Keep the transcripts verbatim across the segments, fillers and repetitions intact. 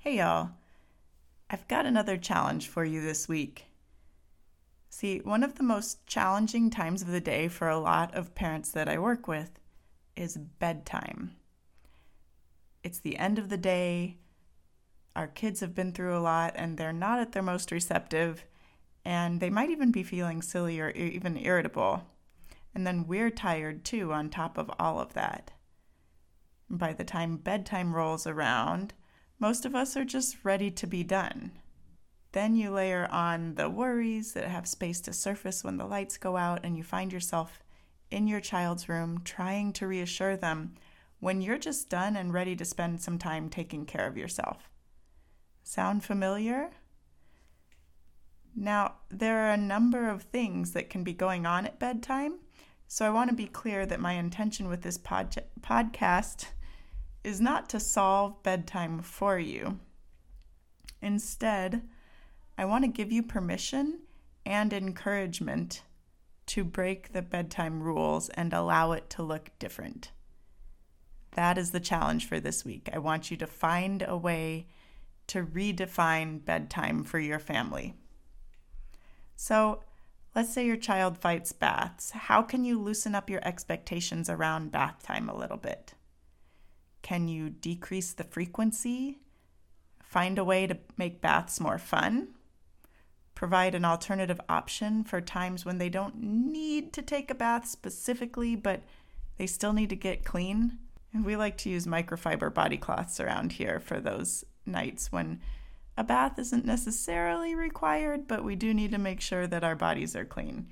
Hey y'all, I've got another challenge for you this week. See, one of the most challenging times of the day for a lot of parents that I work with is bedtime. It's the end of the day, our kids have been through a lot and they're not at their most receptive, and they might even be feeling silly or even irritable. And then we're tired too on top of all of that. By the time bedtime rolls around, most of us are just ready to be done. Then you layer on the worries that have space to surface when the lights go out, and you find yourself in your child's room trying to reassure them when you're just done and ready to spend some time taking care of yourself. Sound familiar? Now, there are a number of things that can be going on at bedtime, so I want to be clear that my intention with this pod- podcast is not to solve bedtime for you. Instead, I want to give you permission and encouragement to break the bedtime rules and allow it to look different. That is the challenge for this week. I want you to find a way to redefine bedtime for your family. So let's say your child fights baths. How can you loosen up your expectations around bath time a little bit? Can you decrease the frequency? Find a way to make baths more fun? Provide an alternative option for times when they don't need to take a bath specifically, but they still need to get clean? And we like to use microfiber body cloths around here for those nights when a bath isn't necessarily required, but we do need to make sure that our bodies are clean.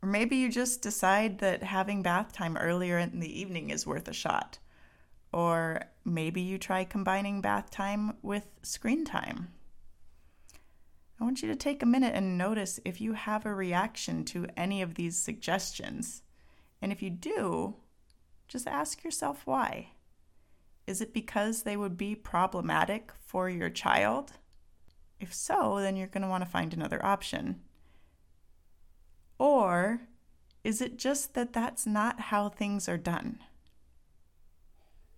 Or maybe you just decide that having bath time earlier in the evening is worth a shot. Or maybe you try combining bath time with screen time. I want you to take a minute and notice if you have a reaction to any of these suggestions. And if you do, just ask yourself why. Is it because they would be problematic for your child? If so, then you're going to want to find another option. Or is it just that that's not how things are done?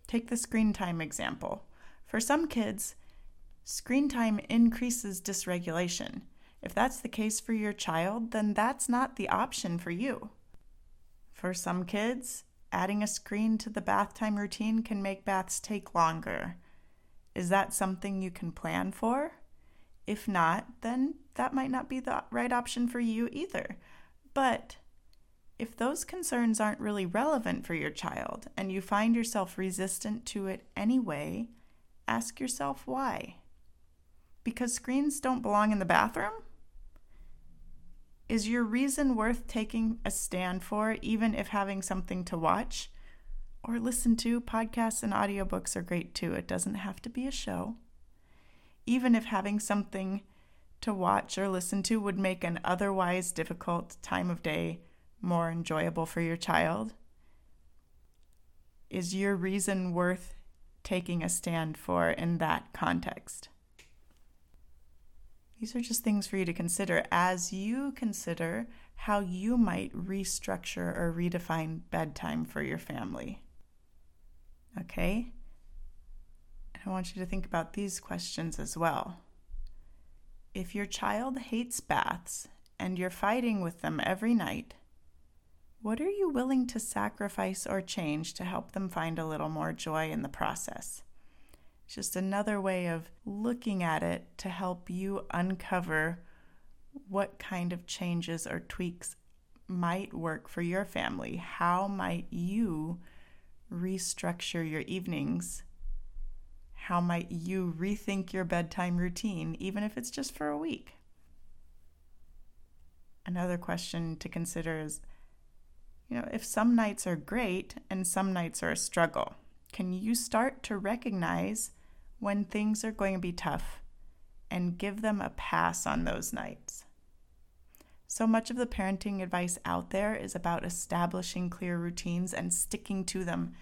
Take the screen time example. For some kids, screen time increases dysregulation. If that's the case for your child, then that's not the option for you. For some kids, adding a screen to the bath time routine can make baths take longer. Is that something you can plan for? If not, then that might not be the right option for you either. But if those concerns aren't really relevant for your child and you find yourself resistant to it anyway, ask yourself why. Because screens don't belong in the bathroom? Is your reason worth taking a stand for, even if having something to watch or listen to? Podcasts and audiobooks are great too. It doesn't have to be a show. Even if having something to watch or listen to would make an otherwise difficult time of day more enjoyable for your child? Is your reason worth taking a stand for in that context? These are just things for you to consider as you consider how you might restructure or redefine bedtime for your family. Okay? I want you to think about these questions as well. If your child hates baths and you're fighting with them every night, what are you willing to sacrifice or change to help them find a little more joy in the process? It's just another way of looking at it to help you uncover what kind of changes or tweaks might work for your family. How might you restructure your evenings? How might you rethink your bedtime routine, even if it's just for a week? Another question to consider is, you know, if some nights are great and some nights are a struggle, can you start to recognize when things are going to be tough and give them a pass on those nights? So much of the parenting advice out there is about establishing clear routines and sticking to them.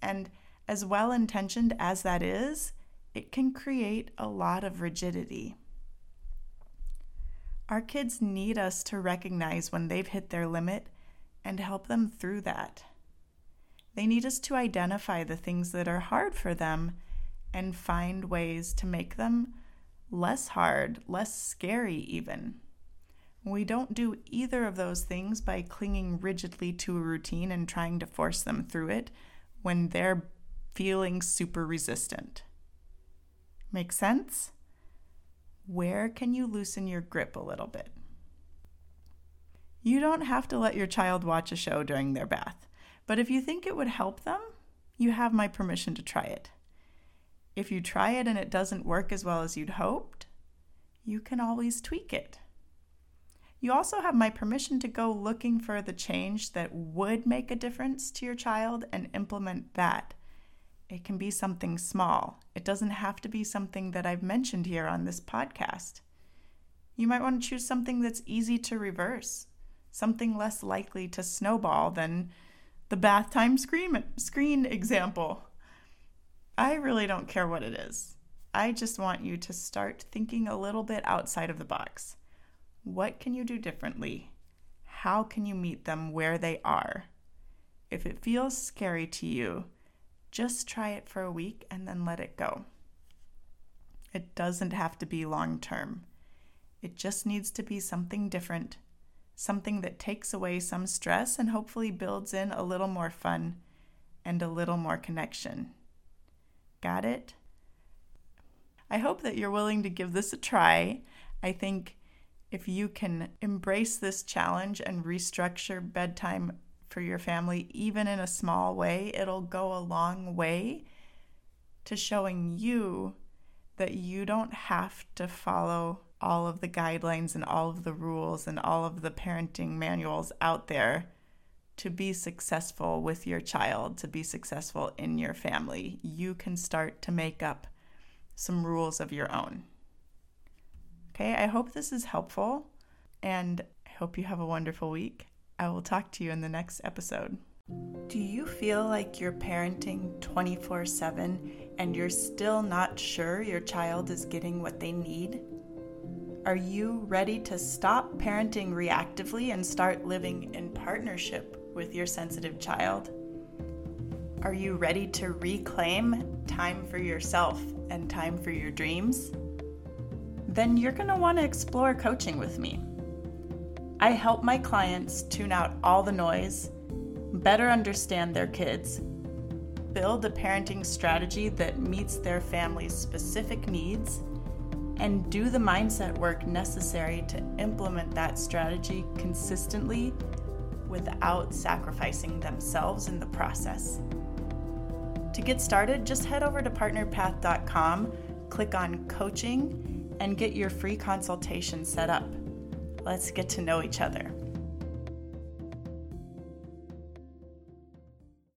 And as well-intentioned as that is, it can create a lot of rigidity. Our kids need us to recognize when they've hit their limit and help them through that. They need us to identify the things that are hard for them and find ways to make them less hard, less scary even. We don't do either of those things by clinging rigidly to a routine and trying to force them through it when they're feeling super resistant. Make sense? Where can you loosen your grip a little bit? You don't have to let your child watch a show during their bath, but if you think it would help them, you have my permission to try it. If you try it and it doesn't work as well as you'd hoped, you can always tweak it. You also have my permission to go looking for the change that would make a difference to your child and implement that. It can be something small. It doesn't have to be something that I've mentioned here on this podcast. You might want to choose something that's easy to reverse, something less likely to snowball than the bath time screen example. I really don't care what it is. I just want you to start thinking a little bit outside of the box. What can you do differently? How can you meet them where they are? If it feels scary to you, just try it for a week and then let it go. It doesn't have to be long-term. It just needs to be something different, something that takes away some stress and hopefully builds in a little more fun and a little more connection. Got it? I hope that you're willing to give this a try. I think if you can embrace this challenge and restructure bedtime for your family, even in a small way, it'll go a long way to showing you that you don't have to follow all of the guidelines and all of the rules and all of the parenting manuals out there to be successful with your child, to be successful in your family. You can start to make up some rules of your own. Okay, I hope this is helpful, and I hope you have a wonderful week. I will talk to you in the next episode. Do you feel like you're parenting twenty-four seven and you're still not sure your child is getting what they need? Are you ready to stop parenting reactively and start living in partnership with your sensitive child? Are you ready to reclaim time for yourself and time for your dreams? Then you're going to want to explore coaching with me. I help my clients tune out all the noise, better understand their kids, build a parenting strategy that meets their family's specific needs, and do the mindset work necessary to implement that strategy consistently without sacrificing themselves in the process. To get started, just head over to partner path dot com, click on coaching, and get your free consultation set up. Let's get to know each other.